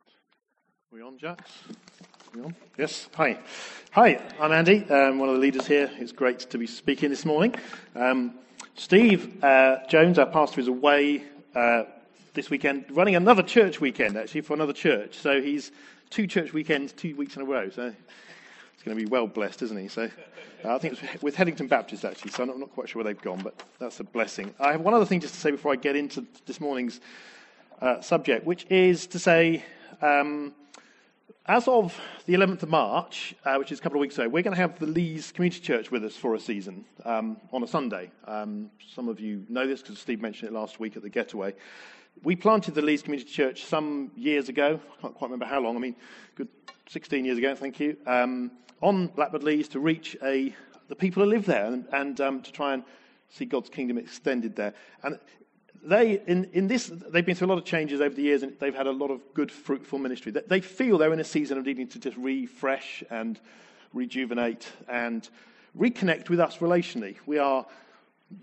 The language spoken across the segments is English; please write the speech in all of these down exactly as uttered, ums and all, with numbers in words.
Great. We on, Jax? We on? Yes. Hi. Hi, I'm Andy, um, one of the leaders here. It's great to be speaking this morning. Um, Steve uh, Jones, our pastor, is away uh, this weekend, running another church weekend, actually, for another church. So he's two church weekends, two weeks in a row. So he's going to be well blessed, isn't he? So uh, I think it's with Heddington Baptist, actually, so I'm not, I'm not quite sure where they've gone, but that's a blessing. I have one other thing just to say before I get into this morning's Uh, subject, which is to say, um, as of the eleventh of March, uh, which is a couple of weeks ago, we're going to have the Lees Community Church with us for a season um, on a Sunday. Um, some of you know this because Steve mentioned it last week at the getaway. We planted the Lees Community Church some years ago. I can't quite remember how long. I mean, good sixteen years ago, thank you, um, on Blackbird Lees to reach a, the people who live there and, and um, to try and see God's kingdom extended there. And They in, in this they've been through a lot of changes over the years, and they've had a lot of good, fruitful ministry. They, they feel they're in a season of needing to just refresh and rejuvenate and reconnect with us relationally. We are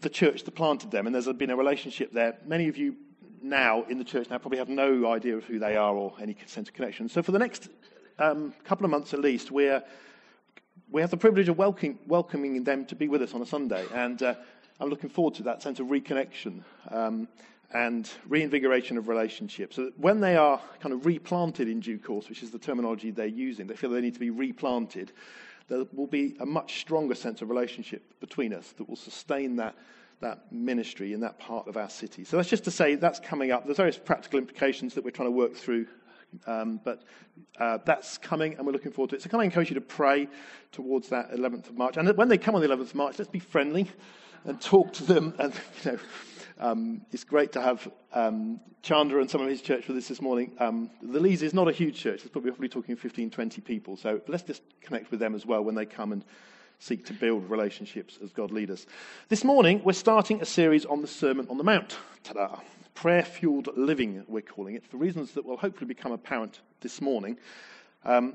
the church that planted them, and there's been a relationship there. Many of you now in the church now probably have no idea of who they are or any sense of connection. So for the next um, couple of months at least, we're we have the privilege of welcoming welcoming them to be with us on a Sunday, and. Uh, I'm looking forward to that sense of reconnection um, and reinvigoration of relationships. So that when they are kind of replanted in due course, which is the terminology they're using, they feel they need to be replanted, there will be a much stronger sense of relationship between us that will sustain that, that ministry in that part of our city. So that's just to say that's coming up. There's various practical implications that we're trying to work through, um, but uh, that's coming and we're looking forward to it. So can I encourage you to pray towards that eleventh of March? And when they come on the eleventh of March, let's be friendly and talk to them. And you know, um, it's great to have um, Chandra and some of his church with us this morning. Um, the Lees is not a huge church. It's probably, probably talking fifteen, twenty people. So let's just connect with them as well when they come and seek to build relationships as God leads us. This morning, we're starting a series on the Sermon on the Mount. Ta-da! Prayer-fueled living, we're calling it, for reasons that will hopefully become apparent this morning. Um,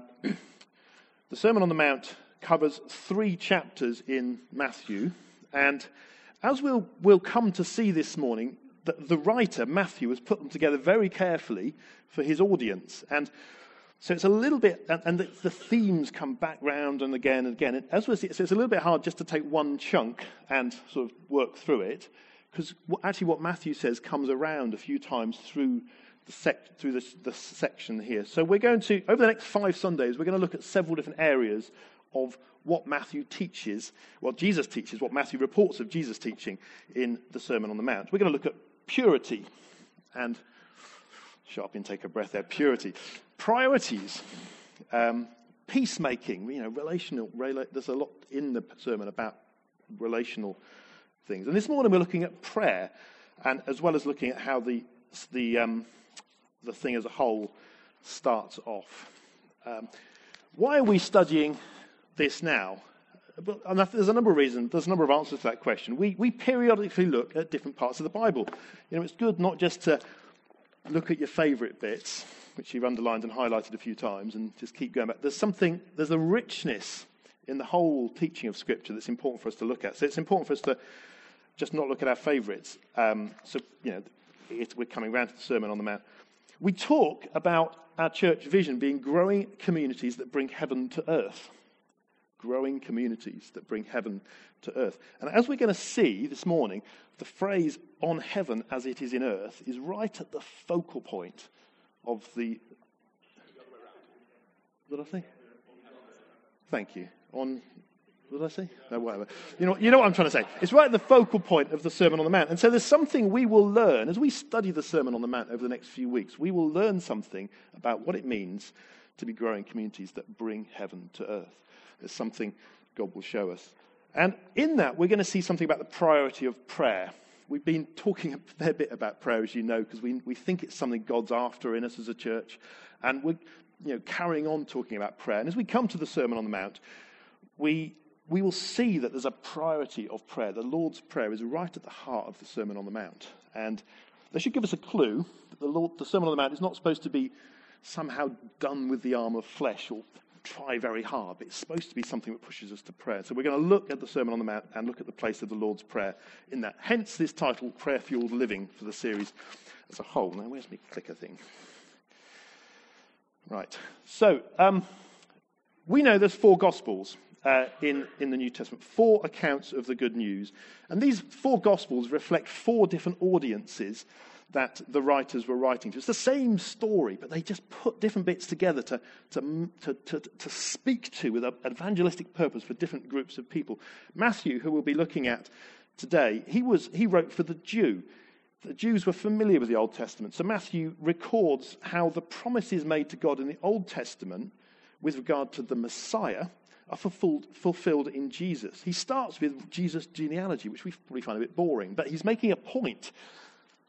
the Sermon on the Mount covers three chapters in Matthew. And as we'll, we'll come to see this morning, the, the writer, Matthew, has put them together very carefully for his audience. And so it's a little bit, and, and the, the themes come back round and again and again. And as we'll see, so it's a little bit hard just to take one chunk and sort of work through it, because actually what Matthew says comes around a few times through the, sec, through the, the section here. So we're going to, over the next five Sundays, we're going to look at several different areas of what Matthew teaches, what Jesus teaches, what Matthew reports of Jesus teaching in the Sermon on the Mount. We're going to look at purity and, sharp intake of breath there, purity, priorities, um, peacemaking, you know, relational, rela- there's a lot in the sermon about relational things. And this morning we're looking at prayer, and as well as looking at how the, the, um, the thing as a whole starts off. Um, why are we studying this now? And there's a number of reasons, there's a number of answers to that question. We we periodically look at different parts of the Bible. You know, it's good not just to look at your favourite bits, which you've underlined and highlighted a few times, and just keep going back. There's something, there's a richness in the whole teaching of Scripture that's important for us to look at. So it's important for us to just not look at our favourites. Um, so, you know, it, we're coming round to the Sermon on the Mount. We talk about our church vision being growing communities that bring heaven to earth. Growing communities that bring heaven to earth. And as we're going to see this morning, the phrase on heaven as it is in earth is right at the focal point of the... What did I say? Thank you. On... What did I say? No, whatever. You know, you know what I'm trying to say. It's right at the focal point of the Sermon on the Mount. And so there's something we will learn as we study the Sermon on the Mount over the next few weeks. We will learn something about what it means to be growing communities that bring heaven to earth. There's something God will show us. And in that, we're going to see something about the priority of prayer. We've been talking a fair bit about prayer, as you know, because we, we think it's something God's after in us as a church. And we're you know, carrying on talking about prayer. And as we come to the Sermon on the Mount, we, we will see that there's a priority of prayer. The Lord's Prayer is right at the heart of the Sermon on the Mount. And that should give us a clue that the, Lord, the Sermon on the Mount is not supposed to be somehow done with the arm of flesh or try very hard, but it's supposed to be something that pushes us to prayer. So we're going to look at the Sermon on the Mount and look at the place of the Lord's Prayer in that. Hence this title, Prayer-Fueled Living, for the series as a whole. Now, where's my clicker thing? Right. So um, we know there's four Gospels uh, in, in the New Testament, four accounts of the good news. And these four Gospels reflect four different audiences that the writers were writing to. It's the same story, but they just put different bits together to, to, to, to, to speak to with an evangelistic purpose for different groups of people. Matthew, who we'll be looking at today, he was he wrote for the Jew. The Jews were familiar with the Old Testament. So Matthew records how the promises made to God in the Old Testament with regard to the Messiah are fulfilled, fulfilled in Jesus. He starts with Jesus' genealogy, which we probably find a bit boring, but he's making a point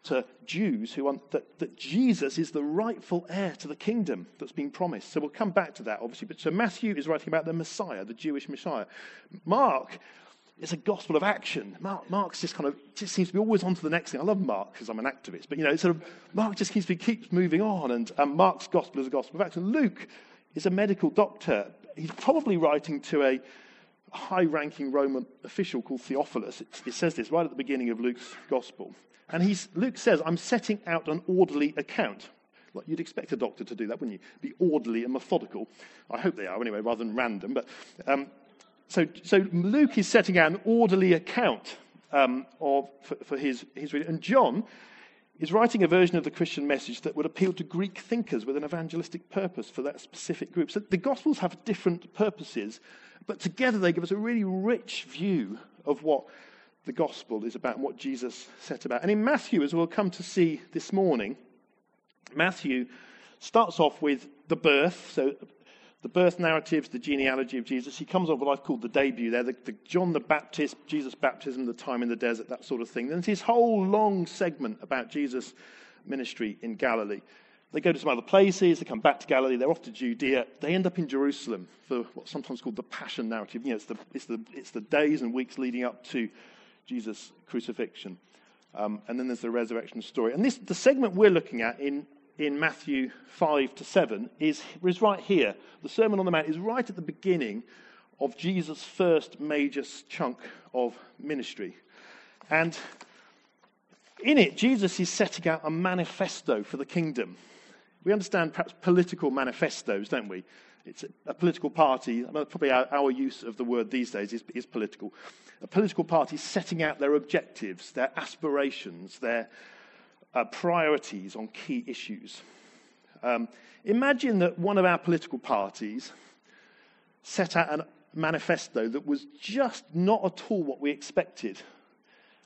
to Jews who want that, that Jesus is the rightful heir to the kingdom that's been promised. So we'll come back to that, obviously. But so Matthew is writing about the Messiah, the Jewish Messiah. Mark is a gospel of action. Mark, Mark's just kind of just seems to be always on to the next thing. I love Mark because I'm an activist, but you know, sort of Mark just keeps keeps moving on, and, and Mark's gospel is a gospel of action. Luke is a medical doctor. He's probably writing to a high-ranking Roman official called Theophilus. It, it says this right at the beginning of Luke's gospel. And he's, Luke says, I'm setting out an orderly account. Like you'd expect a doctor to do that, wouldn't you? Be orderly and methodical. I hope they are, anyway, rather than random. But um, so, so Luke is setting out an orderly account um, of for, for his his reading. And John is writing a version of the Christian message that would appeal to Greek thinkers with an evangelistic purpose for that specific group. So the Gospels have different purposes, but together they give us a really rich view of what the gospel is about and what Jesus set about. And in Matthew, as we'll come to see this morning, Matthew starts off with the birth, so the birth narratives, the genealogy of Jesus. He comes off what I've called the debut there, the, the John the Baptist, Jesus' baptism, the time in the desert, that sort of thing. Then it's his whole long segment about Jesus' ministry in Galilee. They go to some other places, they come back to Galilee, they're off to Judea, they end up in Jerusalem for what's sometimes called the Passion narrative. You know, it's the, it's the, it's the days and weeks leading up to Jesus' crucifixion. Um, and then there's the resurrection story. And this, the segment we're looking at in, in Matthew five to seven is, is right here. The Sermon on the Mount is right at the beginning of Jesus' first major chunk of ministry. And in it, Jesus is setting out a manifesto for the kingdom. We understand perhaps political manifestos, don't we? It's a political party, probably our, our use of the word these days is, is political. A political party setting out their objectives, their aspirations, their uh, priorities on key issues. Um, imagine that one of our political parties set out a manifesto that was just not at all what we expected.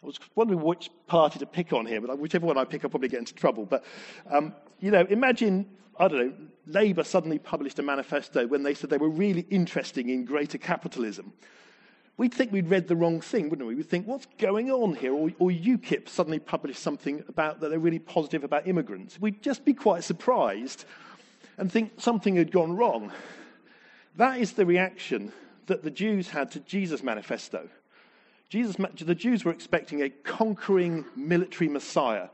I was wondering which party to pick on here, but whichever one I pick, I'll probably get into trouble. But, um, you know, imagine, I don't know, Labour suddenly published a manifesto when they said they were really interested in greater capitalism. We'd think we'd read the wrong thing, wouldn't we? We'd think, what's going on here? Or, or UKIP suddenly published something about that they're really positive about immigrants. We'd just be quite surprised and think something had gone wrong. That is the reaction that the Jews had to Jesus' manifesto. Jesus, the Jews were expecting a conquering military Messiah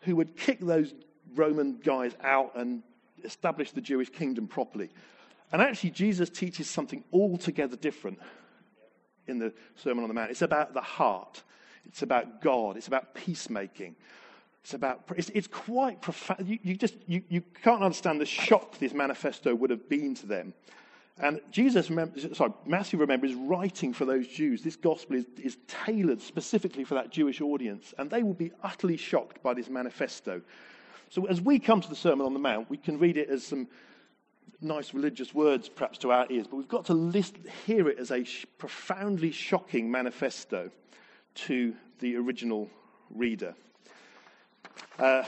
who would kick those Roman guys out and establish the Jewish kingdom properly. And actually, Jesus teaches something altogether different in the Sermon on the Mount. It's about the heart. It's about God. It's about peacemaking. It's about. It's, it's quite profound. You, you just you, you can't understand the shock this manifesto would have been to them. And Jesus, sorry, Matthew, remember, is writing for those Jews. This gospel is, is tailored specifically for that Jewish audience, and they will be utterly shocked by this manifesto. So as we come to the Sermon on the Mount, we can read it as some nice religious words, perhaps, to our ears, but we've got to list, hear it as a sh- profoundly shocking manifesto to the original reader. Uh,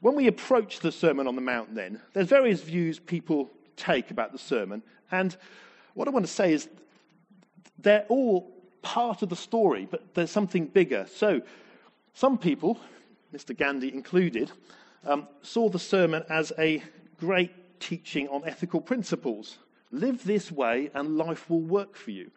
when we approach the Sermon on the Mount, then, there's various views people take about the sermon, and what I want to say is they're all part of the story, but there's something bigger. So some people, Mister Gandhi included, um, saw the sermon as a great teaching on ethical principles. Live this way and life will work for you.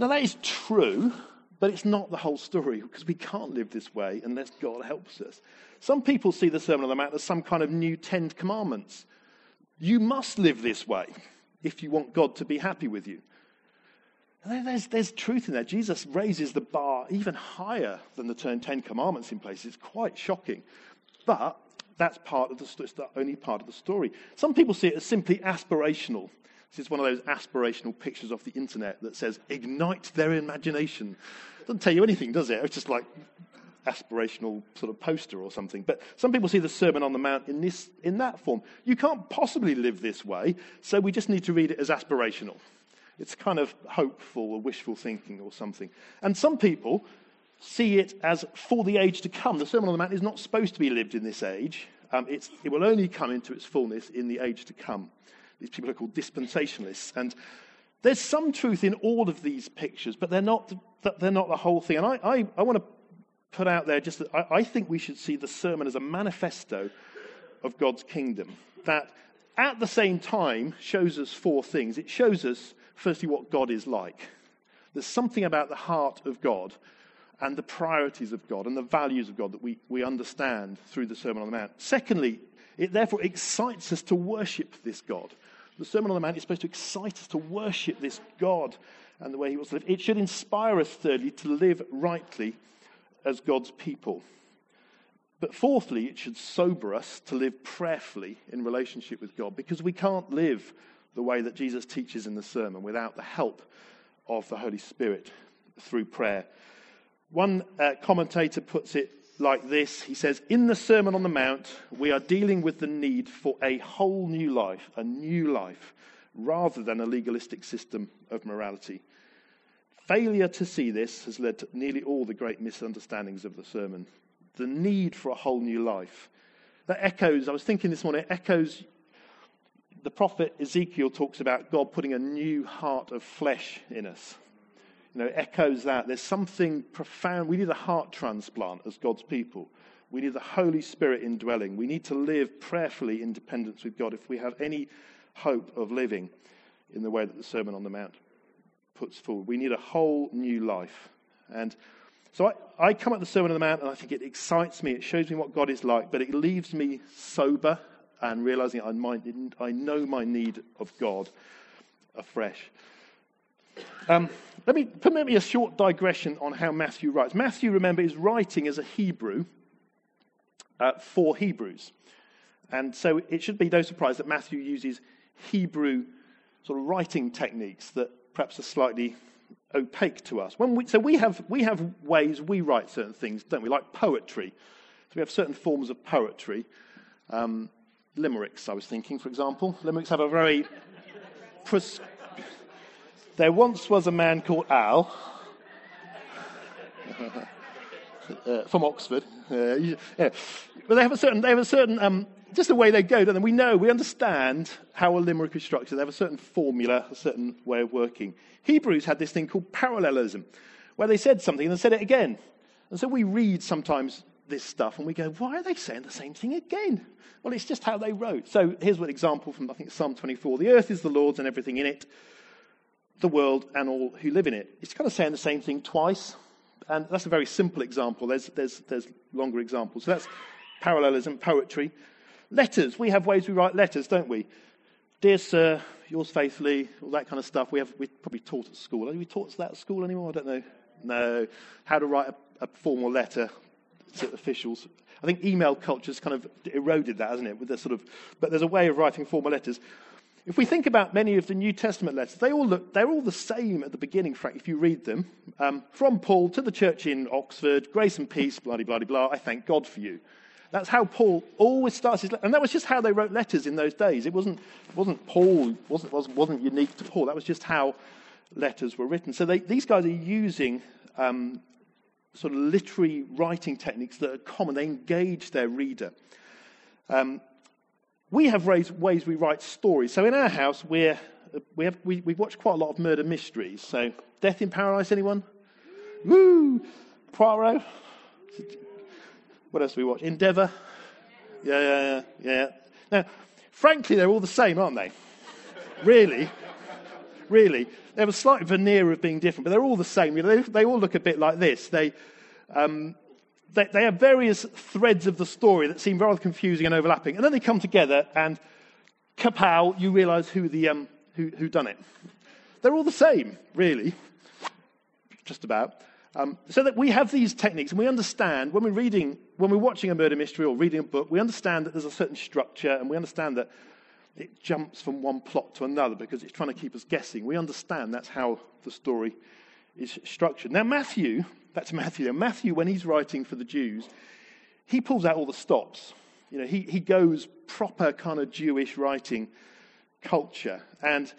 Now that is true, but it's not the whole story, because we can't live this way unless God helps us. Some people see the Sermon on the Mount as some kind of new Ten Commandments. You must live this way if you want God to be happy with you. And there's, there's truth in that. Jesus raises the bar even higher than the Ten Commandments in places. It's quite shocking. But That's part of the story. It's the only part of the story. Some people see it as simply aspirational. This is one of those aspirational pictures of the internet that says, ignite their imagination. It doesn't tell you anything, does it? It's just like aspirational sort of poster or something. But some people see the Sermon on the Mount in this, in that form. You can't possibly live this way, so we just need to read it as aspirational. It's kind of hopeful or wishful thinking or something. And some people see it as for the age to come. The Sermon on the Mount is not supposed to be lived in this age. Um, it's, it will only come into its fullness in the age to come. These people are called dispensationalists. And there's some truth in all of these pictures, but they're not they're not the whole thing. And I, I, I want to put out there just that I, I think we should see the sermon as a manifesto of God's kingdom that at the same time shows us four things. It shows us, firstly, what God is like. There's something about the heart of God and the priorities of God and the values of God that we, we understand through the Sermon on the Mount. Secondly, it therefore excites us to worship this God. The Sermon on the Mount is supposed to excite us to worship this God and the way he wants to live. It should inspire us, thirdly, to live rightly as God's people. But fourthly, it should sober us to live prayerfully in relationship with God, because we can't live the way that Jesus teaches in the sermon without the help of the Holy Spirit through prayer. One uh, commentator puts it like this. He says, in the Sermon on the Mount, we are dealing with the need for a whole new life, a new life, rather than a legalistic system of morality. Failure to see this has led to nearly all the great misunderstandings of the sermon. The need for a whole new life. That echoes, I was thinking this morning, echoes the prophet Ezekiel talks about God putting a new heart of flesh in us. You know, echoes that. There's something profound. We need a heart transplant as God's people. We need the Holy Spirit indwelling. We need to live prayerfully in dependence with God if we have any hope of living in the way that the Sermon on the Mount puts forward. We need a whole new life. And so I, I come at the Sermon on the Mount and I think it excites me. It shows me what God is like, but it leaves me sober and realizing I, might, I know my need of God afresh. Um, let me permit me a short digression on how Matthew writes. Matthew, remember, is writing as a Hebrew uh, for Hebrews. And so it should be no surprise that Matthew uses Hebrew sort of writing techniques that perhaps are slightly opaque to us. When we, so we have, we have ways we write certain things, don't we? Like poetry. So we have certain forms of poetry. Um, limericks, I was thinking, for example. Limericks have a very... Pres- There once was a man called Al uh, from Oxford. Uh, yeah. But they have a certain, they have a certain, um, just the way they go, don't they? We know, we understand how a limerick is structured. They have a certain formula, a certain way of working. Hebrews had this thing called parallelism, where they said something and they said it again. And so we read sometimes this stuff and we go, why are they saying the same thing again? Well, it's just how they wrote. So here's an example from, I think, Psalm twenty-four. The earth is the Lord's and everything in it, the world and all who live in it. It's kind of saying the same thing twice, and that's a very simple example. There's there's there's longer examples. So that's parallelism, poetry. Letters. We have ways we write letters, don't we? Dear sir, yours faithfully, all that kind of stuff. We have we probably taught at school. Are we taught that at school anymore? I don't know. No. How to write a, a formal letter to officials. I think email culture's kind of eroded that, hasn't it? With the sort of, but there's a way of writing formal letters. If we think about many of the New Testament letters, they all look, they're all the same at the beginning, Frank, if you read them. Um, from Paul to the church in Oxford, grace and peace, blah-de-blah-de-blah, I thank God for you. That's how Paul always starts his letter. And that was just how they wrote letters in those days. It wasn't, it wasn't Paul, wasn't, wasn't wasn't unique to Paul. That was just how letters were written. So they, these guys are using um, sort of literary writing techniques that are common. They engage their reader. Um We have ways we write stories. So in our house, we're, we have, we, we watch quite a lot of murder mysteries. So Death in Paradise, anyone? Woo! Poirot? What else do we watch? Endeavour? Yeah, yeah, yeah. Now, frankly, they're all the same, aren't they? Really? Really? They have a slight veneer of being different, but they're all the same. You know, they, they all look a bit like this. They... Um, They have various threads of the story that seem rather confusing and overlapping. And then they come together and kapow, you realise who the um, who, who done it. They're all the same, really. Just about. Um, so that we have these techniques, and we understand when we're reading, when we're watching a murder mystery or reading a book, we understand that there's a certain structure, and we understand that it jumps from one plot to another because it's trying to keep us guessing. We understand that's how the story is structured. Now, Matthew, that's Matthew. Now, Matthew, when he's writing for the Jews, he pulls out all the stops. You know, he he goes proper kind of Jewish writing culture, and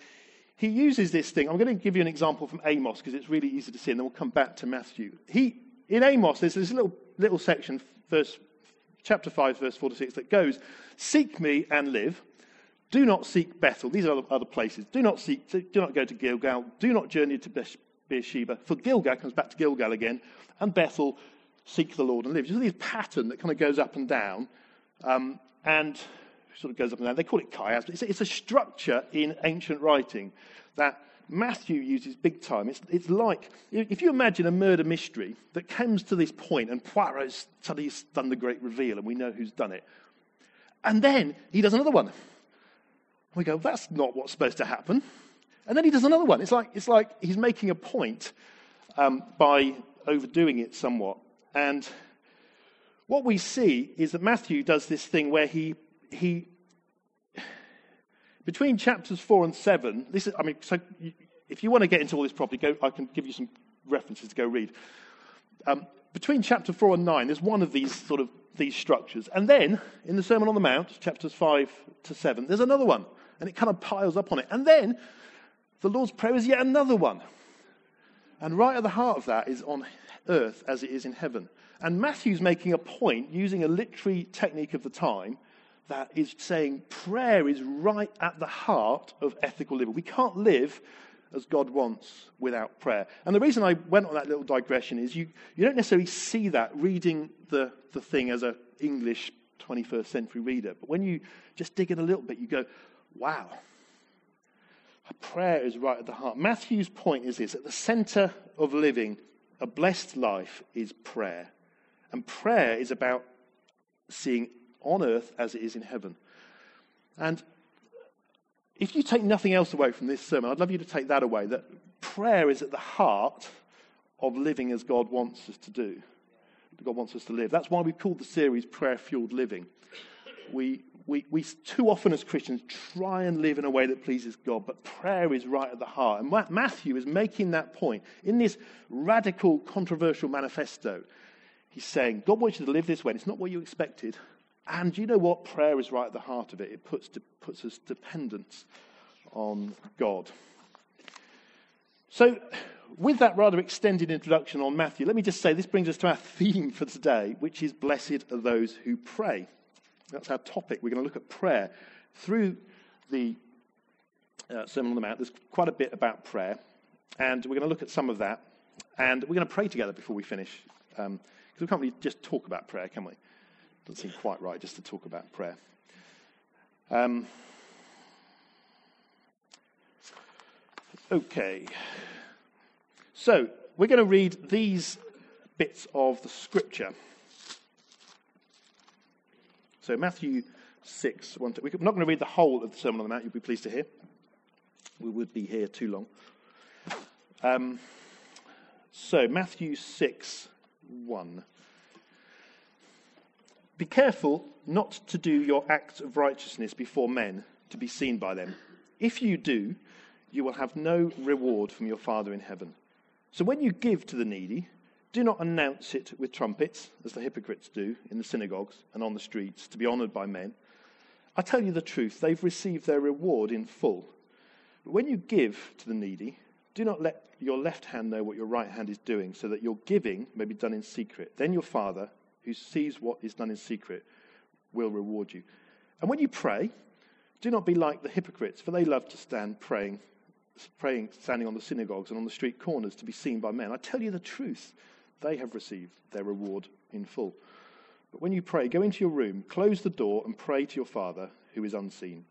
he uses this thing. I'm going to give you an example from Amos because it's really easy to see, and then we'll come back to Matthew. He, in Amos, there's this little little section, verse, chapter five, verse four to six, that goes, "Seek me and live. Do not seek Bethel." These are other places. Do not seek. Do not go to Gilgal. Do not journey to Beersheba. For Gilgal comes back to Gilgal again, and Bethel, seek the Lord and live. Just this pattern that kind of goes up and down, um, and. sort of goes up and down. They call it chiasm. It's, it's a structure in ancient writing that Matthew uses big time. It's, it's like, if you imagine a murder mystery that comes to this point and Poirot's suddenly done the great reveal and we know who's done it. And then he does another one. We go, that's not what's supposed to happen. And then he does another one. It's like, it's like he's making a point um, by overdoing it somewhat. And what we see is that Matthew does this thing where he He, between chapters four and seven, this is, I mean, so if you want to get into all this properly, go, I can give you some references to go read. Um, between chapter four and nine, there's one of these sort of, these structures. And then, in the Sermon on the Mount, chapters five to seven, there's another one. And it kind of piles up on it. And then, the Lord's Prayer is yet another one. And right at the heart of that is on earth as it is in heaven. And Matthew's making a point, using a literary technique of the time, that is saying prayer is right at the heart of ethical living. We can't live as God wants without prayer. And the reason I went on that little digression is you, you don't necessarily see that reading the, the thing as an English twenty-first century reader. But when you just dig in a little bit, you go, wow, prayer is right at the heart. Matthew's point is this, at the center of living a blessed life is prayer. And prayer is about seeing on earth as it is in heaven. And if you take nothing else away from this sermon, I'd love you to take that away, that prayer is at the heart of living as God wants us to do. God wants us to live. That's why we've called the series Prayer-Fueled Living. We, we, we too often as Christians try and live in a way that pleases God, but prayer is right at the heart. And Matthew is making that point. In this radical, controversial manifesto, he's saying, God wants you to live this way, and it's not what you expected. And you know what? Prayer is right at the heart of it. It puts, de- puts us dependent on God. So with that rather extended introduction on Matthew, let me just say this brings us to our theme for today, which is blessed are those who pray. That's our topic. We're going to look at prayer. Through the uh, Sermon on the Mount, there's quite a bit about prayer. And we're going to look at some of that. And we're going to pray together before we finish. Because um, we can't really just talk about prayer, can we? Doesn't seem quite right just to talk about prayer. Um, okay. So, we're going to read these bits of the scripture. So, Matthew six, one, two. We're not going to read the whole of the Sermon on the Mount, you'll be pleased to hear. We would be here too long. Um, so, Matthew six, one. Be careful not to do your acts of righteousness before men, to be seen by them. If you do, you will have no reward from your Father in heaven. So when you give to the needy, do not announce it with trumpets, as the hypocrites do in the synagogues and on the streets, to be honoured by men. I tell you the truth, they've received their reward in full. But when you give to the needy, do not let your left hand know what your right hand is doing, so that your giving may be done in secret. Then your Father, who sees what is done in secret, will reward you. And when you pray, do not be like the hypocrites, for they love to stand praying, praying, standing on the synagogues and on the street corners to be seen by men. I tell you the truth, they have received their reward in full. But when you pray, go into your room, close the door, and pray to your Father who is unseen.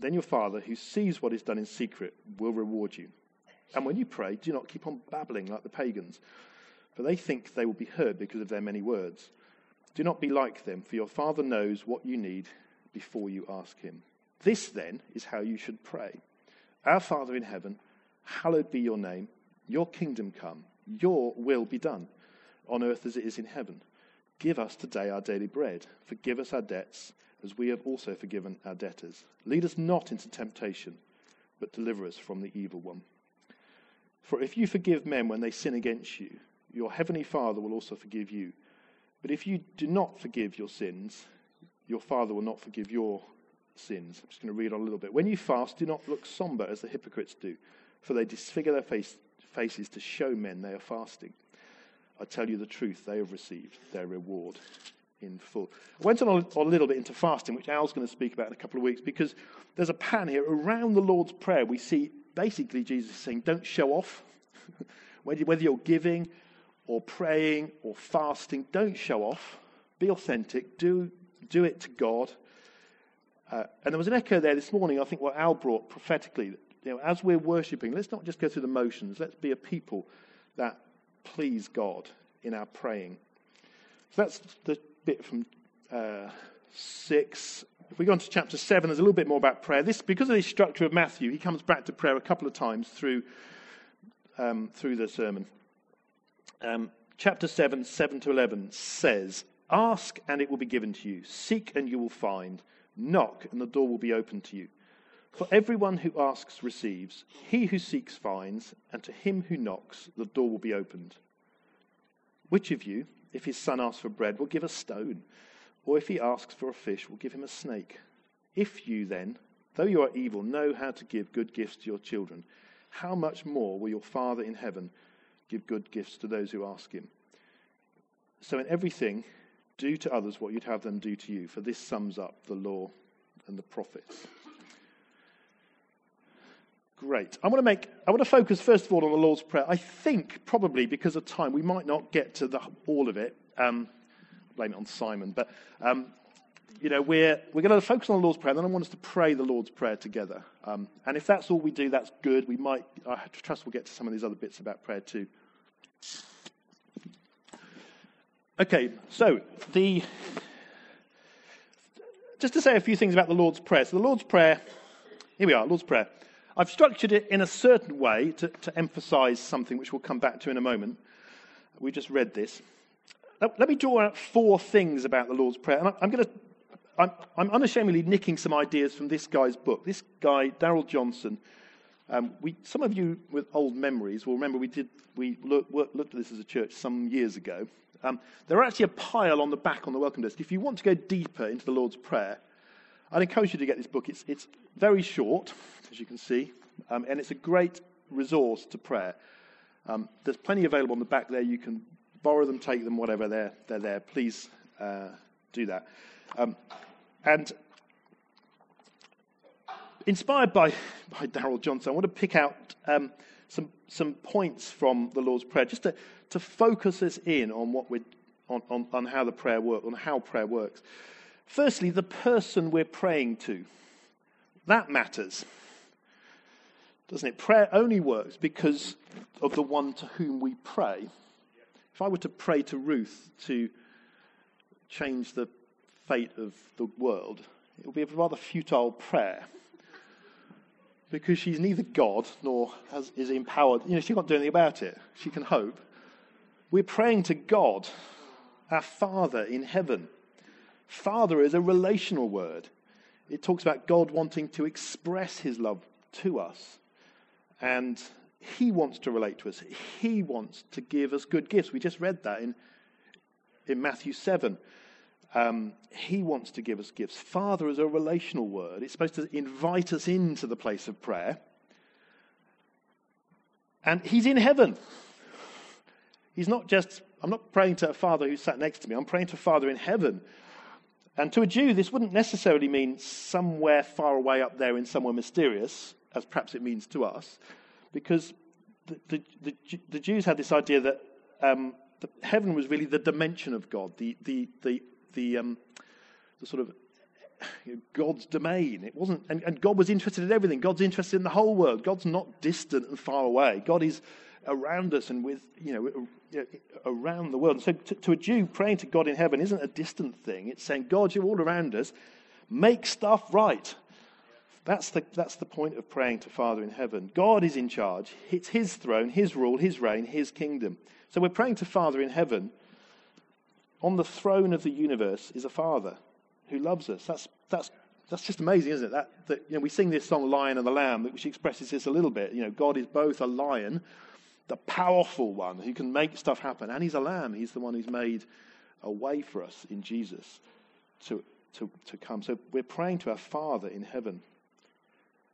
Then your Father, who sees what is done in secret, will reward you. And when you pray, do not keep on babbling like the pagans, for they think they will be heard because of their many words. Do not be like them, for your Father knows what you need before you ask him. This, then, is how you should pray. Our Father in heaven, hallowed be your name. Your kingdom come. Your will be done on earth as it is in heaven. Give us today our daily bread. Forgive us our debts as we have also forgiven our debtors. Lead us not into temptation, but deliver us from the evil one. For if you forgive men when they sin against you, your heavenly Father will also forgive you. But if you do not forgive your sins, your Father will not forgive your sins. I'm just going to read on a little bit. When you fast, do not look somber as the hypocrites do, for they disfigure their face, faces to show men they are fasting. I tell you the truth, they have received their reward in full. I went on a, on a little bit into fasting, which Al's going to speak about in a couple of weeks, because there's a pattern here. Around the Lord's Prayer, we see basically Jesus saying, don't show off. Whether you're giving or praying or fasting, don't show off. Be authentic. Do, do it to God. Uh, and there was an echo there this morning, I think what Al brought prophetically. You know, as we're worshipping, let's not just go through the motions. Let's be a people that please God in our praying. So that's the bit from uh, six. If we go on to chapter seven, there's a little bit more about prayer. This, because of the structure of Matthew, he comes back to prayer a couple of times through um, through the sermon. Um, chapter seven, seven to eleven says, "Ask and it will be given to you. Seek and you will find. Knock and the door will be opened to you. For everyone who asks receives, he who seeks finds, and to him who knocks the door will be opened. Which of you, if his son asks for bread, will give a stone? Or if he asks for a fish, will give him a snake? If you then, though you are evil, know how to give good gifts to your children, how much more will your Father in heaven give good gifts to those who ask him? So in everything, do to others what you'd have them do to you, for this sums up the law and the prophets." Great. I want to make. I want to focus first of all on the Lord's Prayer. I think probably because of time we might not get to the, all of it. Um, blame it on Simon, but um, you know we're we're going to focus on the Lord's Prayer. And then I want us to pray the Lord's Prayer together. Um, and if that's all we do, that's good. We might. I trust we'll get to some of these other bits about prayer too. Okay. So the just to say a few things about the Lord's Prayer. So the Lord's Prayer. Here we are. Lord's Prayer. I've structured it in a certain way to, to emphasize something which we'll come back to in a moment. We just read this. Let, let me draw out four things about the Lord's Prayer. And I, I'm going to, I'm, I'm unashamedly nicking some ideas from this guy's book. This guy, Daryl Johnson. Um, we, some of you with old memories will remember we did, we look, work, looked at this as a church some years ago. Um, there are actually a pile on the back on the welcome desk. If you want to go deeper into the Lord's Prayer, I'd encourage you to get this book. It's it's very short, as you can see, um, and it's a great resource to prayer. Um, there's plenty available on the back there. You can borrow them, take them, whatever. They're, they're there. Please uh, do that. Um, and inspired by, by Daryl Johnson, I want to pick out um, some some points from the Lord's Prayer, just to, to focus us in on what we're on, on, on how the prayer works, on how prayer works. Firstly, the person we're praying to. That matters, doesn't it? Prayer only works because of the one to whom we pray. If I were to pray to Ruth to change the fate of the world, it would be a rather futile prayer because she's neither God nor has, is empowered. You know, she can't do anything about it. She can hope. We're praying to God, our Father in heaven. Father is a relational word. It talks about God wanting to express his love to us. And he wants to relate to us. He wants to give us good gifts. We just read that in, in Matthew seven. Um, he wants to give us gifts. Father is a relational word. It's supposed to invite us into the place of prayer. And he's in heaven. He's not just, I'm not praying to a father who sat next to me. I'm praying to a Father in heaven. And to a Jew, this wouldn't necessarily mean somewhere far away up there in somewhere mysterious, as perhaps it means to us, because the, the, the, the Jews had this idea that um, the, heaven was really the dimension of God, the the the the, um, the sort of you know, God's domain. It wasn't, and, and God was interested in everything. God's interested in the whole world. God's not distant and far away. God is around us and with you know. around the world. And so to, to a Jew, praying to God in heaven isn't a distant thing. It's saying, God, you're all around us. Make stuff right. That's the, that's the point of praying to Father in heaven. God is in charge. It's his throne, his rule, his reign, his kingdom. So we're praying to Father in heaven. On the throne of the universe is a Father who loves us. That's that's that's just amazing, isn't it? That, that you know, we sing this song, Lion and the Lamb, which expresses this a little bit. You know, God is both a lion, the powerful one who can make stuff happen, and he's a lamb. He's the one who's made a way for us in Jesus to to, to come. So we're praying to our Father in heaven.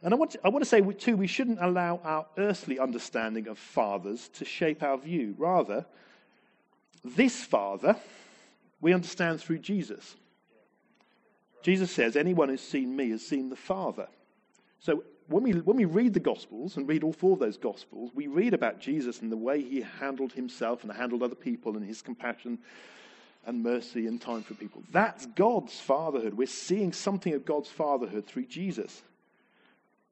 And I want to, I want to say, too, we shouldn't allow our earthly understanding of fathers to shape our view. Rather, this Father we understand through Jesus. Jesus says, anyone who's seen me has seen the Father. So when we when we read the Gospels, and read all four of those Gospels, we read about Jesus and the way he handled himself and handled other people and his compassion and mercy and time for people. That's God's fatherhood. We're seeing something of God's fatherhood through Jesus.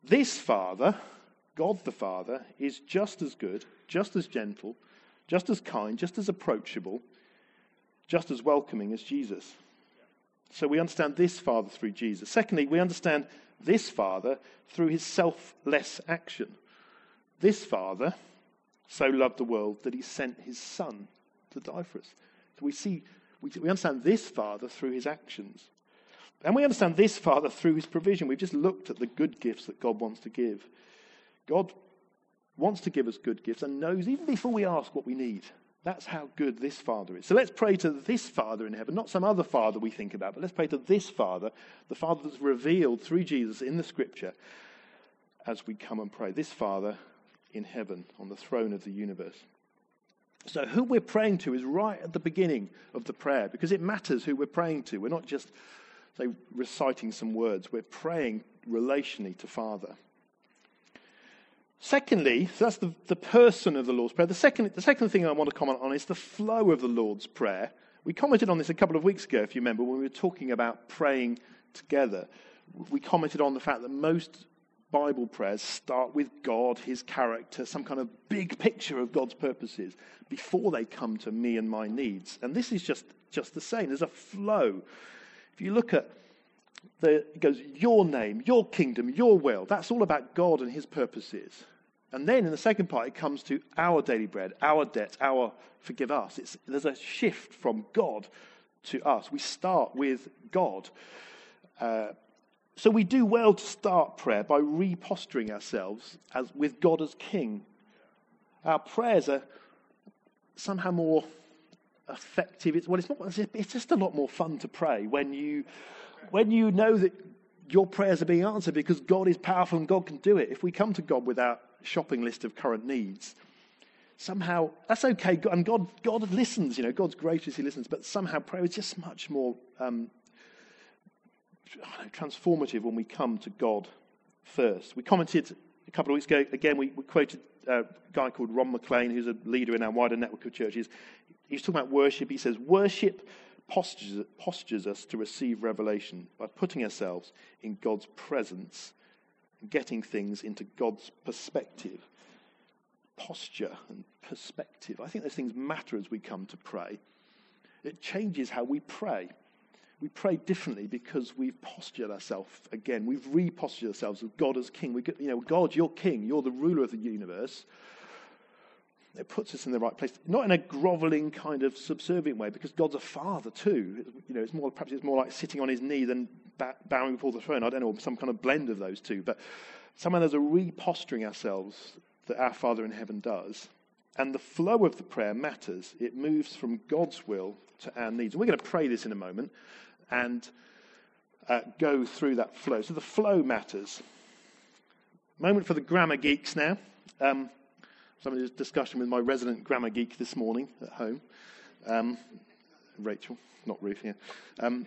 This Father, God the Father, is just as good, just as gentle, just as kind, just as approachable, just as welcoming as Jesus. So we understand this Father through Jesus. Secondly, we understand this Father through his selfless action. This Father so loved the world that he sent his Son to die for us. So we see, we, we understand this Father through his actions. And we understand this Father through his provision. We've just looked at the good gifts that God wants to give. God wants to give us good gifts and knows even before we ask what we need. That's how good this Father is. So let's pray to this Father in heaven, not some other Father we think about, but let's pray to this Father, the Father that's revealed through Jesus in the Scripture as we come and pray. This Father in heaven on the throne of the universe. So who we're praying to is right at the beginning of the prayer because it matters who we're praying to. We're not just, say, reciting some words. We're praying relationally to Father. Secondly, so that's the, the person of the Lord's Prayer. The second, the second thing I want to comment on is the flow of the Lord's Prayer. We commented on this a couple of weeks ago, if you remember, when we were talking about praying together. We commented on the fact that most Bible prayers start with God, his character, some kind of big picture of God's purposes before they come to me and my needs. And this is just, just the same. There's a flow. If you look at the, it goes, your name, your kingdom, your will. That's all about God and his purposes. And then in the second part, it comes to our daily bread, our debts, our forgive us. It's, there's a shift from God to us. We start with God. Uh, so we do well to start prayer by reposturing ourselves as with God as king. Our prayers are somehow more effective. It's, well, it's not. It's just a lot more fun to pray when you... When you know that your prayers are being answered because God is powerful and God can do it. If we come to God with our shopping list of current needs, somehow that's okay. And God, God listens, you know, God's gracious, he listens. But somehow prayer is just much more um, I don't know, transformative when we come to God first. We commented a couple of weeks ago, again, we, we quoted a guy called Ron McLean, who's a leader in our wider network of churches. He was talking about worship. He says, worship Postures, postures us to receive revelation by putting ourselves in God's presence and getting things into God's perspective. Posture and perspective. I think those things matter as we come to pray. It changes how we pray. We pray differently because we've postured ourselves again. We've repostured ourselves with God as king. We, you know, God, you're king. You're the ruler of the universe. It puts us in the right place, not in a groveling kind of subservient way, because God's a father too. You know, it's more perhaps it's more like sitting on his knee than bowing before the throne. I don't know, some kind of blend of those two. But somehow there's a reposturing ourselves that our Father in heaven does, and the flow of the prayer matters. It moves from God's will to our needs, and we're going to pray this in a moment and uh, go through that flow. So the flow matters. Moment for the grammar geeks now. Um, Some of this discussion with my resident grammar geek this morning at home. Um, Rachel, not Ruth here. Um,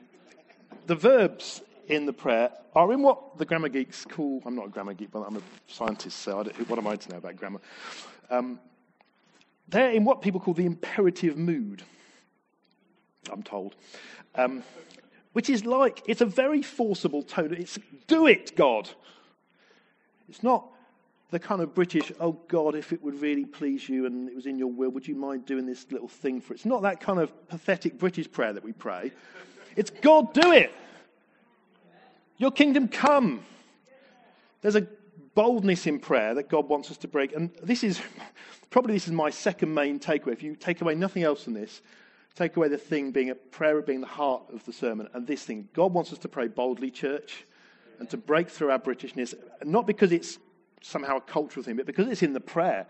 the verbs in the prayer are in what the grammar geeks call... I'm not a grammar geek, but I'm a scientist, so I don't, what am I to know about grammar? Um, they're in what people call the imperative mood, I'm told. Um, which is like, it's a very forcible tone. It's, do it, God. It's not... the kind of British, oh God, if it would really please you and it was in your will, would you mind doing this little thing for it? It's not that kind of pathetic British prayer that we pray. It's God, do it. Your kingdom come. There's a boldness in prayer that God wants us to break. And this is, probably this is my second main takeaway. If you take away nothing else from this, take away the thing being a prayer being the heart of the sermon. And this thing, God wants us to pray boldly, church, and to break through our Britishness, not because it's somehow a cultural thing, but because it's in the prayer.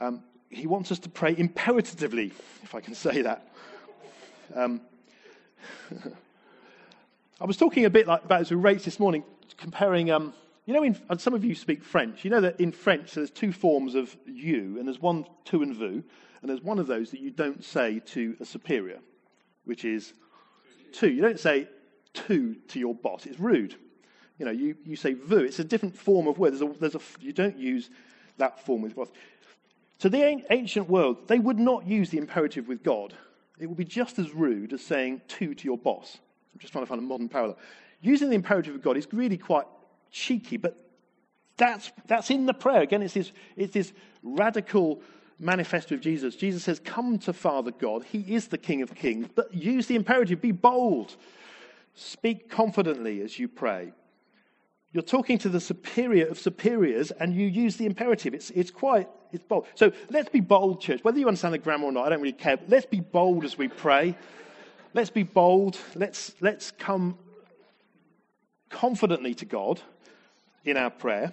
Um, he wants us to pray imperatively, if I can say that. Um, I was talking a bit like about as we rates this morning, comparing, um, you know, in, and some of you speak French. You know that in French there's two forms of you, and there's one, tu and vous, and there's one of those that you don't say to a superior, which is tu. You don't say tu to your boss. It's rude. You know, you, you say vu. It's a different form of word. There's a, there's a, you don't use that form with God. So the ancient world, they would not use the imperative with God. It would be just as rude as saying tu to your boss. I'm just trying to find a modern parallel. Using the imperative of God is really quite cheeky, but that's that's in the prayer. Again, it's this, it's this radical manifesto of Jesus. Jesus says, come to Father God. He is the King of Kings, but use the imperative. Be bold. Speak confidently as you pray. You're talking to the superior of superiors, and you use the imperative. It's it's quite it's bold. So let's be bold, church. Whether you understand the grammar or not, I don't really care. But let's be bold as we pray. Let's be bold. Let's let's come confidently to God in our prayer.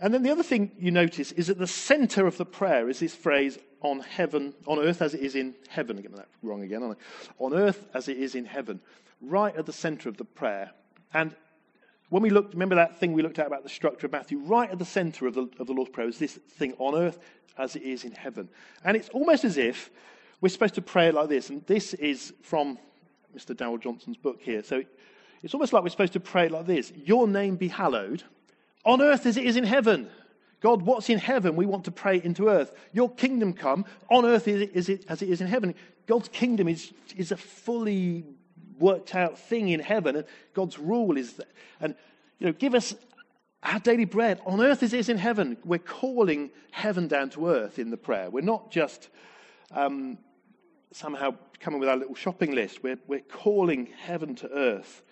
And then the other thing you notice is at the centre of the prayer is this phrase, "On heaven, on earth as it is in heaven." I'm getting that wrong again, aren't I? On earth as it is in heaven. Right at the centre of the prayer. And when we looked, remember that thing we looked at about the structure of Matthew, right at the centre of the, of the Lord's Prayer is this thing, on earth as it is in heaven. And it's almost as if we're supposed to pray like this. And this is from Mister Daryl Johnson's book here. So it's almost like we're supposed to pray like this. Your name be hallowed, on earth as it is in heaven. God, what's in heaven, we want to pray into earth. Your kingdom come, on earth as it is in heaven. God's kingdom is, is a fully worked out thing in heaven, and God's rule is that, and you know, give us our daily bread on earth as it is in heaven. We're calling heaven down to earth in the prayer. We're not just um, somehow coming with our little shopping list. We're we're calling heaven to earth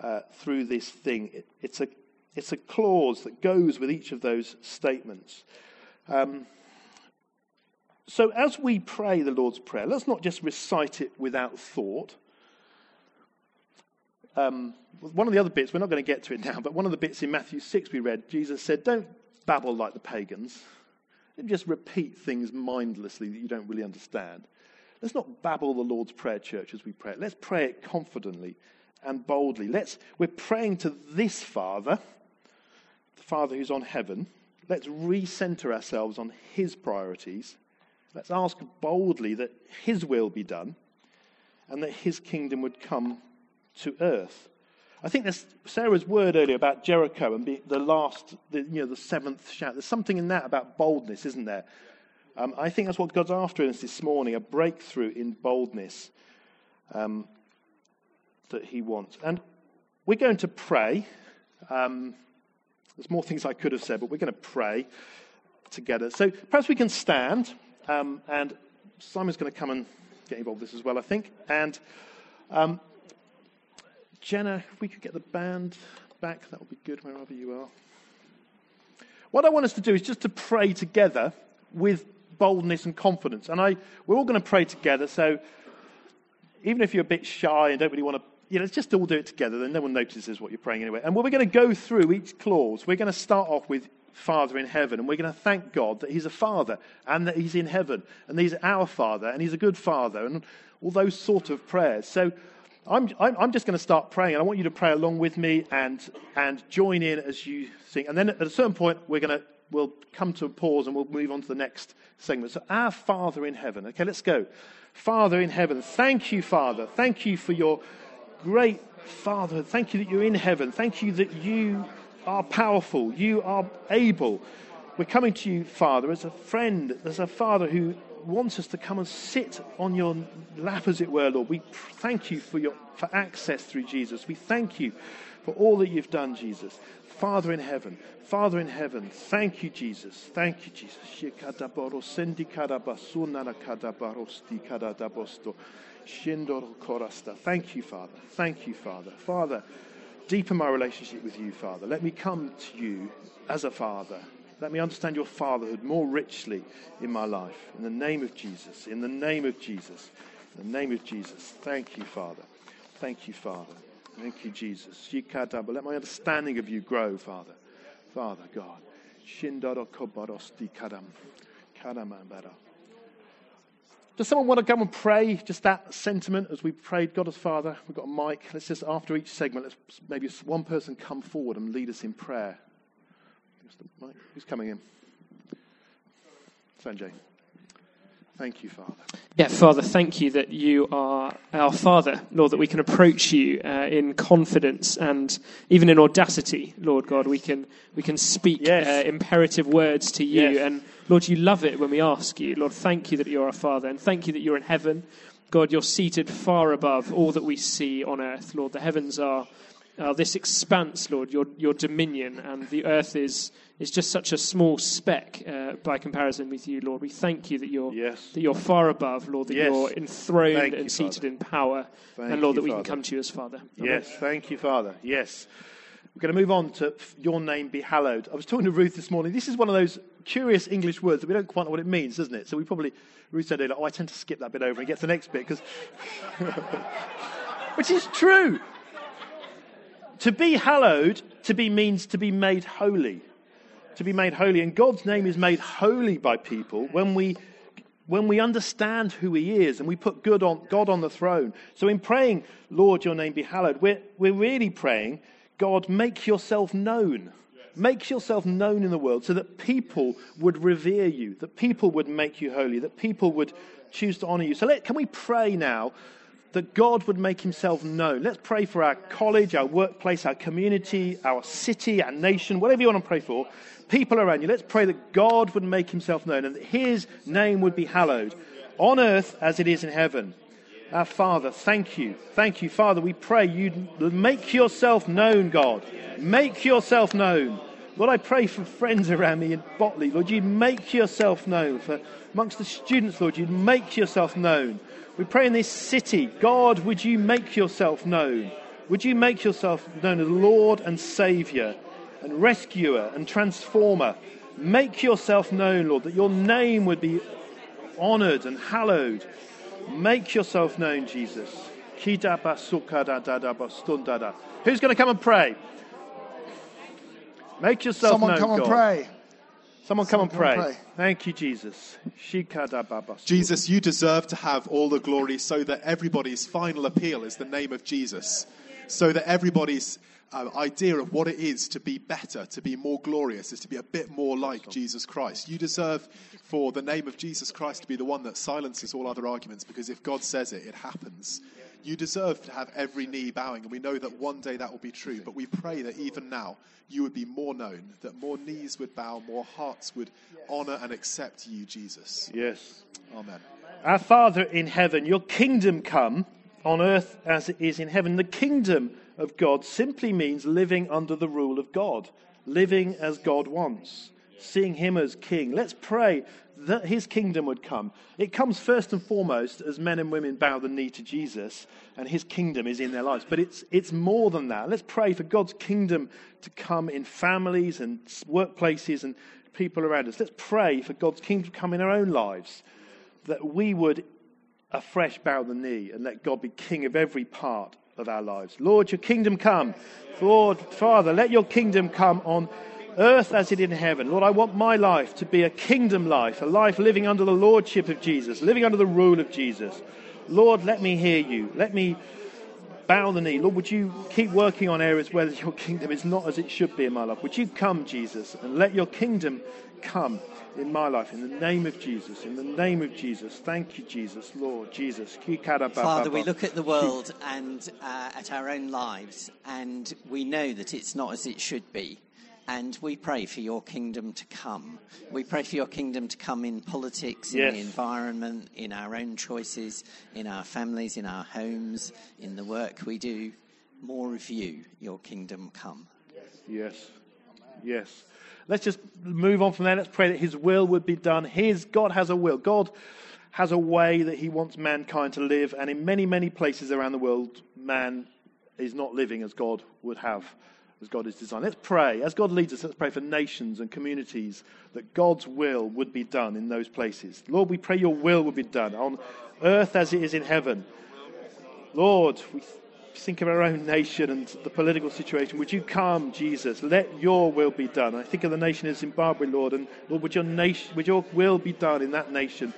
uh, through this thing. It, it's a it's a clause that goes with each of those statements. Um, so as we pray the Lord's Prayer, let's not just recite it without thought. Um, one of the other bits, we're not going to get to it now, but one of the bits in Matthew six we read, Jesus said, don't babble like the pagans. Don't just repeat things mindlessly that you don't really understand. Let's not babble the Lord's Prayer, church, as we pray. Let's pray it confidently and boldly. Let's, we're praying to this Father, the Father who's on heaven. Let's recenter ourselves on his priorities. Let's ask boldly that his will be done and that his kingdom would come to earth. I think there's Sarah's word earlier about Jericho and be, the last, the, you know, the seventh shout. There's something in that about boldness, isn't there? Um, I think that's what God's after in us this morning, a breakthrough in boldness um, that he wants. And we're going to pray. Um, there's more things I could have said, but we're going to pray together. So perhaps we can stand, um, and Simon's going to come and get involved with this as well, I think. And um, Jenna, if we could get the band back, that would be good wherever you are. What I want us to do is just to pray together with boldness and confidence. And I, we're all going to pray together, so even if you're a bit shy and don't really want to, you know, let's just all do it together, then no one notices what you're praying anyway. And we're going to go through each clause. We're going to start off with Father in heaven, and we're going to thank God that he's a father and that he's in heaven, and he's our father and he's a good father, and all those sort of prayers. So I'm, I'm just going to start praying, and I want you to pray along with me and and join in as you sing. And then at a certain point, we're going to we'll come to a pause and we'll move on to the next segment. So, our Father in heaven. Okay, let's go. Father in heaven, thank you, Father. Thank you for your great fatherhood. Thank you that you're in heaven. Thank you that you are powerful. You are able. We're coming to you, Father, as a friend, as a father who wants us to come and sit on your lap, as it were, Lord. We thank you for your for access through Jesus. We thank you for all that you've done, Jesus. Father in heaven, Father in heaven, thank you, Jesus. Thank you, Jesus. Thank you, Father. Thank you, Father. Father, deepen my relationship with you, Father. Let me come to you as a father. Let me understand your fatherhood more richly in my life. In the name of Jesus. In the name of Jesus. In the name of Jesus. Thank you, Father. Thank you, Father. Thank you, Jesus. Let my understanding of you grow, Father. Father, God. Does someone want to come and pray? Just that sentiment as we prayed, God as Father. We've got a mic. Let's just, after each segment, let's maybe one person come forward and lead us in prayer. Who's coming in? Sanjay. Thank you, Father. Yeah, Father, thank you that you are our Father, Lord, that we can approach you uh, in confidence and even in audacity, Lord God. We can we can speak yes. uh, imperative words to you. Yes. And, Lord, you love it when we ask you. Lord, thank you that you're our Father, and thank you that you're in heaven. God, you're seated far above all that we see on earth, Lord. The heavens are... Uh, this expanse, Lord, your your dominion, and the earth is is just such a small speck uh, by comparison with you, Lord. We thank you that you're yes. that you're far above, Lord, that yes. you're enthroned thank and you, seated Father. in power, thank and Lord, you, that we Father. can come to you as Father. Amen. Yes, thank you, Father. Yes. We're going to move on to your name be hallowed. I was talking to Ruth this morning. This is one of those curious English words that we don't quite know what it means, doesn't it? So we probably, Ruth said, oh, I tend to skip that bit over and get to the next bit, because which is true. To be hallowed, to be means to be made holy. To be made holy. And God's name is made holy by people when we when we understand who he is and we put good on, God on the throne. So in praying, Lord, your name be hallowed, we're, we're really praying, God, make yourself known. Make yourself known in the world so that people would revere you, that people would make you holy, that people would choose to honor you. So let, can we pray now that God would make himself known? Let's pray for our college, our workplace, our community, our city, our nation, whatever you want to pray for, people around you. Let's pray that God would make himself known and that his name would be hallowed on earth as it is in heaven. Our Father, thank you. Thank you, Father. We pray you'd make yourself known, God. Make yourself known. Lord, I pray for friends around me in Botley. Lord, you'd make yourself known. For amongst the students, Lord, you'd make yourself known. We pray in this city, God, would you make yourself known? Would you make yourself known as Lord and Saviour and Rescuer and Transformer? Make yourself known, Lord, that your name would be honoured and hallowed. Make yourself known, Jesus. Who's going to come and pray? Make yourself Someone known, Someone come God. and pray. Someone come, Someone and, come pray. and pray. Thank you, Jesus. Jesus, you deserve to have all the glory, so that everybody's final appeal is the name of Jesus. So that everybody's uh, idea of what it is to be better, to be more glorious, is to be a bit more like Jesus Christ. You deserve for the name of Jesus Christ to be the one that silences all other arguments, because if God says it, it happens. You deserve to have every knee bowing, and we know that one day that will be true, but we pray that even now you would be more known, that more knees would bow, more hearts would honour and accept you, Jesus. Yes. Amen. Our Father in heaven, your kingdom come on earth as it is in heaven. The kingdom of God simply means living under the rule of God, living as God wants, seeing him as king. Let's pray that his kingdom would come. It comes first and foremost as men and women bow the knee to Jesus and his kingdom is in their lives. But it's it's more than that. Let's pray for God's kingdom to come in families and workplaces and people around us. Let's pray for God's kingdom to come in our own lives, that we would afresh bow the knee and let God be king of every part of our lives. Lord, your kingdom come. Lord, Father, let your kingdom come on earth as it is in heaven. Lord, I want my life to be a kingdom life, a life living under the lordship of Jesus, living under the rule of Jesus. Lord, let me hear you. Let me bow the knee. Lord, would you keep working on areas where your kingdom is not as it should be in my life? Would you come, Jesus, and let your kingdom come in my life, in the name of Jesus, in the name of Jesus. Thank you, Jesus, Lord, Jesus. Father, we look at the world and uh, at our own lives, and we know that it's not as it should be. And we pray for your kingdom to come. We pray for your kingdom to come in politics, in yes. the environment, in our own choices, in our families, in our homes, in the work we do. More of you, your kingdom come. Yes, yes. Let's just move on from there. Let's pray that his will would be done. His, God has a will. God has a way that he wants mankind to live. And in many, many places around the world, man is not living as God would have, as God is designed. Let's pray. As God leads us, let's pray for nations and communities, that God's will would be done in those places. Lord, we pray your will would be done on earth as it is in heaven. Lord, we think of our own nation and the political situation. Would you come, Jesus? Let your will be done. I think of the nation of Zimbabwe, Lord, and Lord, would your nation, would your will be done in that nation?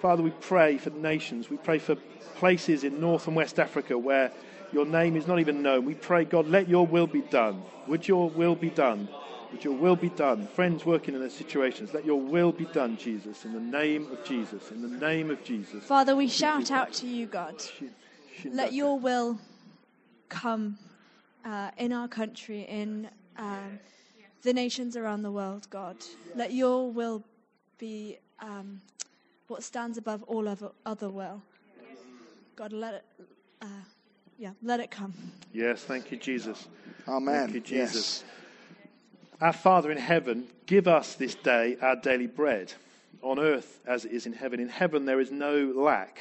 Father, we pray for nations. We pray for places in North and West Africa where your name is not even known. We pray, God, let your will be done. Would your will be done? Would your will be done? Friends working in those situations, let your will be done, Jesus, in the name of Jesus, in the name of Jesus. Father, we shout out to you, God. Let your will come uh, in our country, in um, the nations around the world, God. Let your will be um, what stands above all other, other will. God, let it, uh, yeah, let it come. Yes, thank you, Jesus. Amen. Thank you, Jesus. Yes. Our Father in heaven, give us this day our daily bread, on earth as it is in heaven. In heaven there is no lack.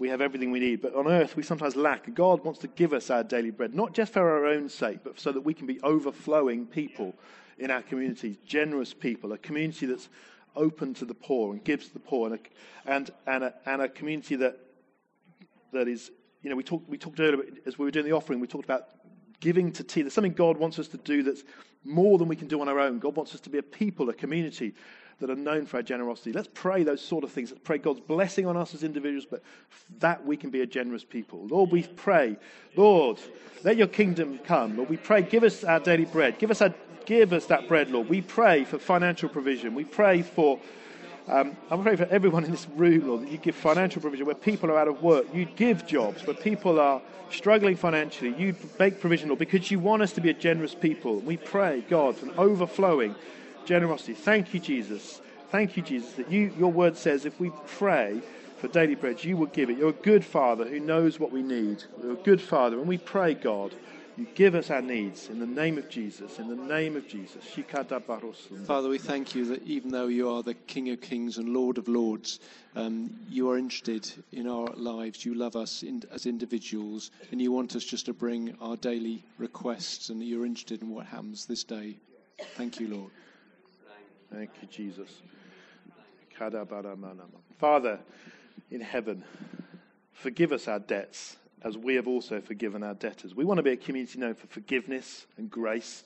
We have everything we need, but on earth we sometimes lack. God wants to give us our daily bread, not just for our own sake, but so that we can be overflowing people in our communities, generous people, a community that's open to the poor and gives to the poor, and a, and and a, and a community that that is, you know, we talked we talked earlier as we were doing the offering, we talked about giving to tea. There's something God wants us to do that's more than we can do on our own. God wants us to be a people, a community that are known for our generosity. Let's pray those sort of things. Let's pray God's blessing on us as individuals, but that we can be a generous people. Lord, we pray. Lord, let your kingdom come. Lord, we pray, give us our daily bread. Give us our, give us that bread, Lord. We pray for financial provision. We pray for, um, I'm praying for everyone in this room, Lord, that you give financial provision where people are out of work. You give jobs where people are struggling financially. You make provision, Lord, because you want us to be a generous people. We pray, God, for an overflowing generosity. Thank you, Jesus. Thank you, Jesus, that you, your word says if we pray for daily bread, you will give it. You're a good Father who knows what we need. You're a good Father. And we pray, God, you give us our needs in the name of Jesus, in the name of Jesus. Father, we thank you that even though you are the King of Kings and Lord of Lords, um, you are interested in our lives. You love us in, as individuals, and you want us just to bring our daily requests, and you're interested in what happens this day. Thank you, Lord. Thank you, Jesus. Father in heaven, forgive us our debts as we have also forgiven our debtors. We want to be a community known for forgiveness and grace.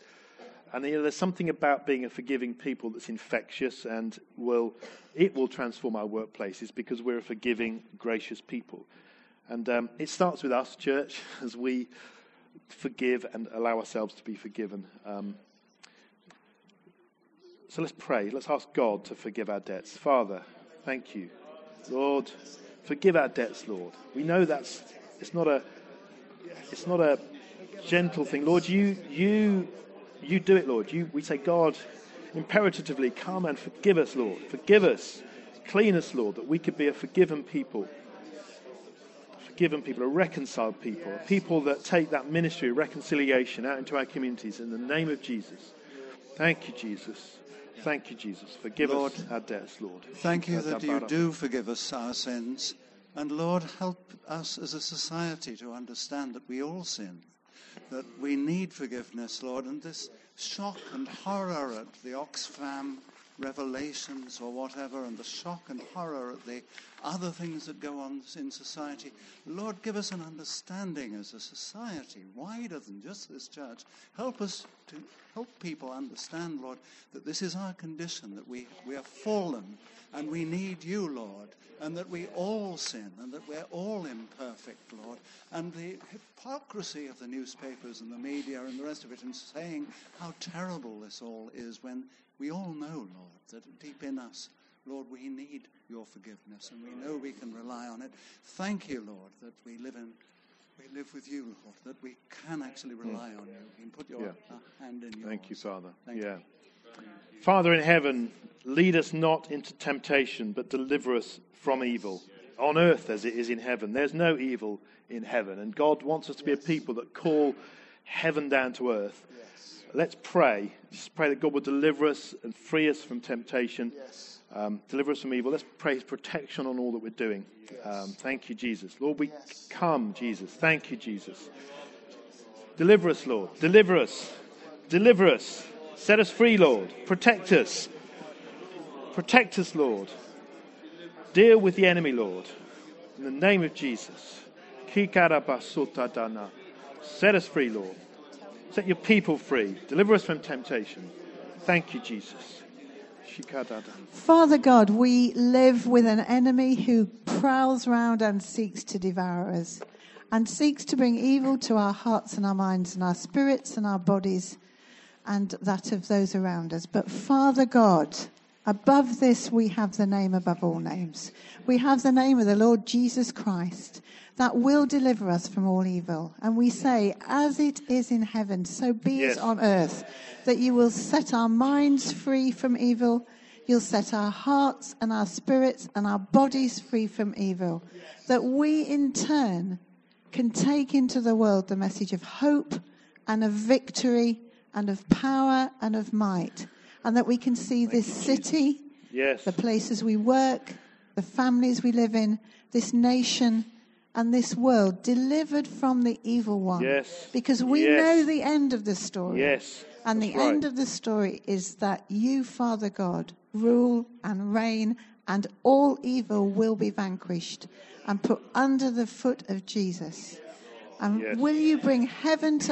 And you know, there's something about being a forgiving people that's infectious, and will it will transform our workplaces because we're a forgiving, gracious people. And um, it starts with us, church, as we forgive and allow ourselves to be forgiven. Um, So let's pray. Let's ask God to forgive our debts. Father, thank you. Lord, forgive our debts, Lord. We know that's it's not a it's not a gentle thing. Lord, you you you do it, Lord. You we say, God, imperatively, come and forgive us, Lord. Forgive us. Clean us, Lord, that we could be a forgiven people. Forgiven people, a reconciled people, a people that take that ministry of reconciliation out into our communities in the name of Jesus. Thank you, Jesus. Thank you, Jesus. Forgive Lord, us our debts, Lord. Thank you that you do forgive us our sins. And Lord, help us as a society to understand that we all sin, that we need forgiveness, Lord. And this shock and horror at the Oxfam revelations or whatever, and the shock and horror at the other things that go on in society, Lord, give us an understanding as a society, wider than just this church. Help us to help people understand, Lord, that this is our condition, that we, we are fallen and we need you, Lord, and that we all sin and that we're all imperfect, Lord. And the hypocrisy of the newspapers and the media and the rest of it in saying how terrible this all is when we all know, Lord, that deep in us, Lord, we need your forgiveness, and we know we can rely on it. Thank you, Lord, that we live in, we live with you, Lord, that we can actually rely on you. You can put your yeah. hand in yours. Thank you, Father. Thank yeah. you. Father in heaven, lead us not into temptation, but deliver us from evil. On earth as it is in heaven, there's no evil in heaven, and God wants us to be yes. a people that call heaven down to earth. Yes. Let's pray. Just pray that God will deliver us and free us from temptation. Yes. Um, deliver us from evil. Let's pray His protection on all that we're doing. Yes. Um, thank you, Jesus. Lord, we yes. come, Jesus. Thank you, Jesus. Deliver us, Lord. Deliver us. Deliver us. Set us free, Lord. Protect us. Protect us, Lord. Deal with the enemy, Lord. In the name of Jesus. Set us free, Lord. Set your people free. Deliver us from temptation. Thank you, Jesus. Father God, we live with an enemy who prowls round and seeks to devour us and seeks to bring evil to our hearts and our minds and our spirits and our bodies and that of those around us. But Father God, above this, we have the name above all names. We have the name of the Lord Jesus Christ that will deliver us from all evil. And we say, as it is in heaven, so be yes. it on earth, that you will set our minds free from evil. You'll set our hearts and our spirits and our bodies free from evil. Yes. That we, in turn, can take into the world the message of hope and of victory and of power and of might. And that we can see Thank this city, yes. the places we work, the families we live in, this nation and this world delivered from the evil one. Yes. Because we yes. know the end of the story. Yes. And That's the right. end of the story is that you, Father God, rule and reign, and all evil will be vanquished and put under the foot of Jesus. And yes. will you bring heaven to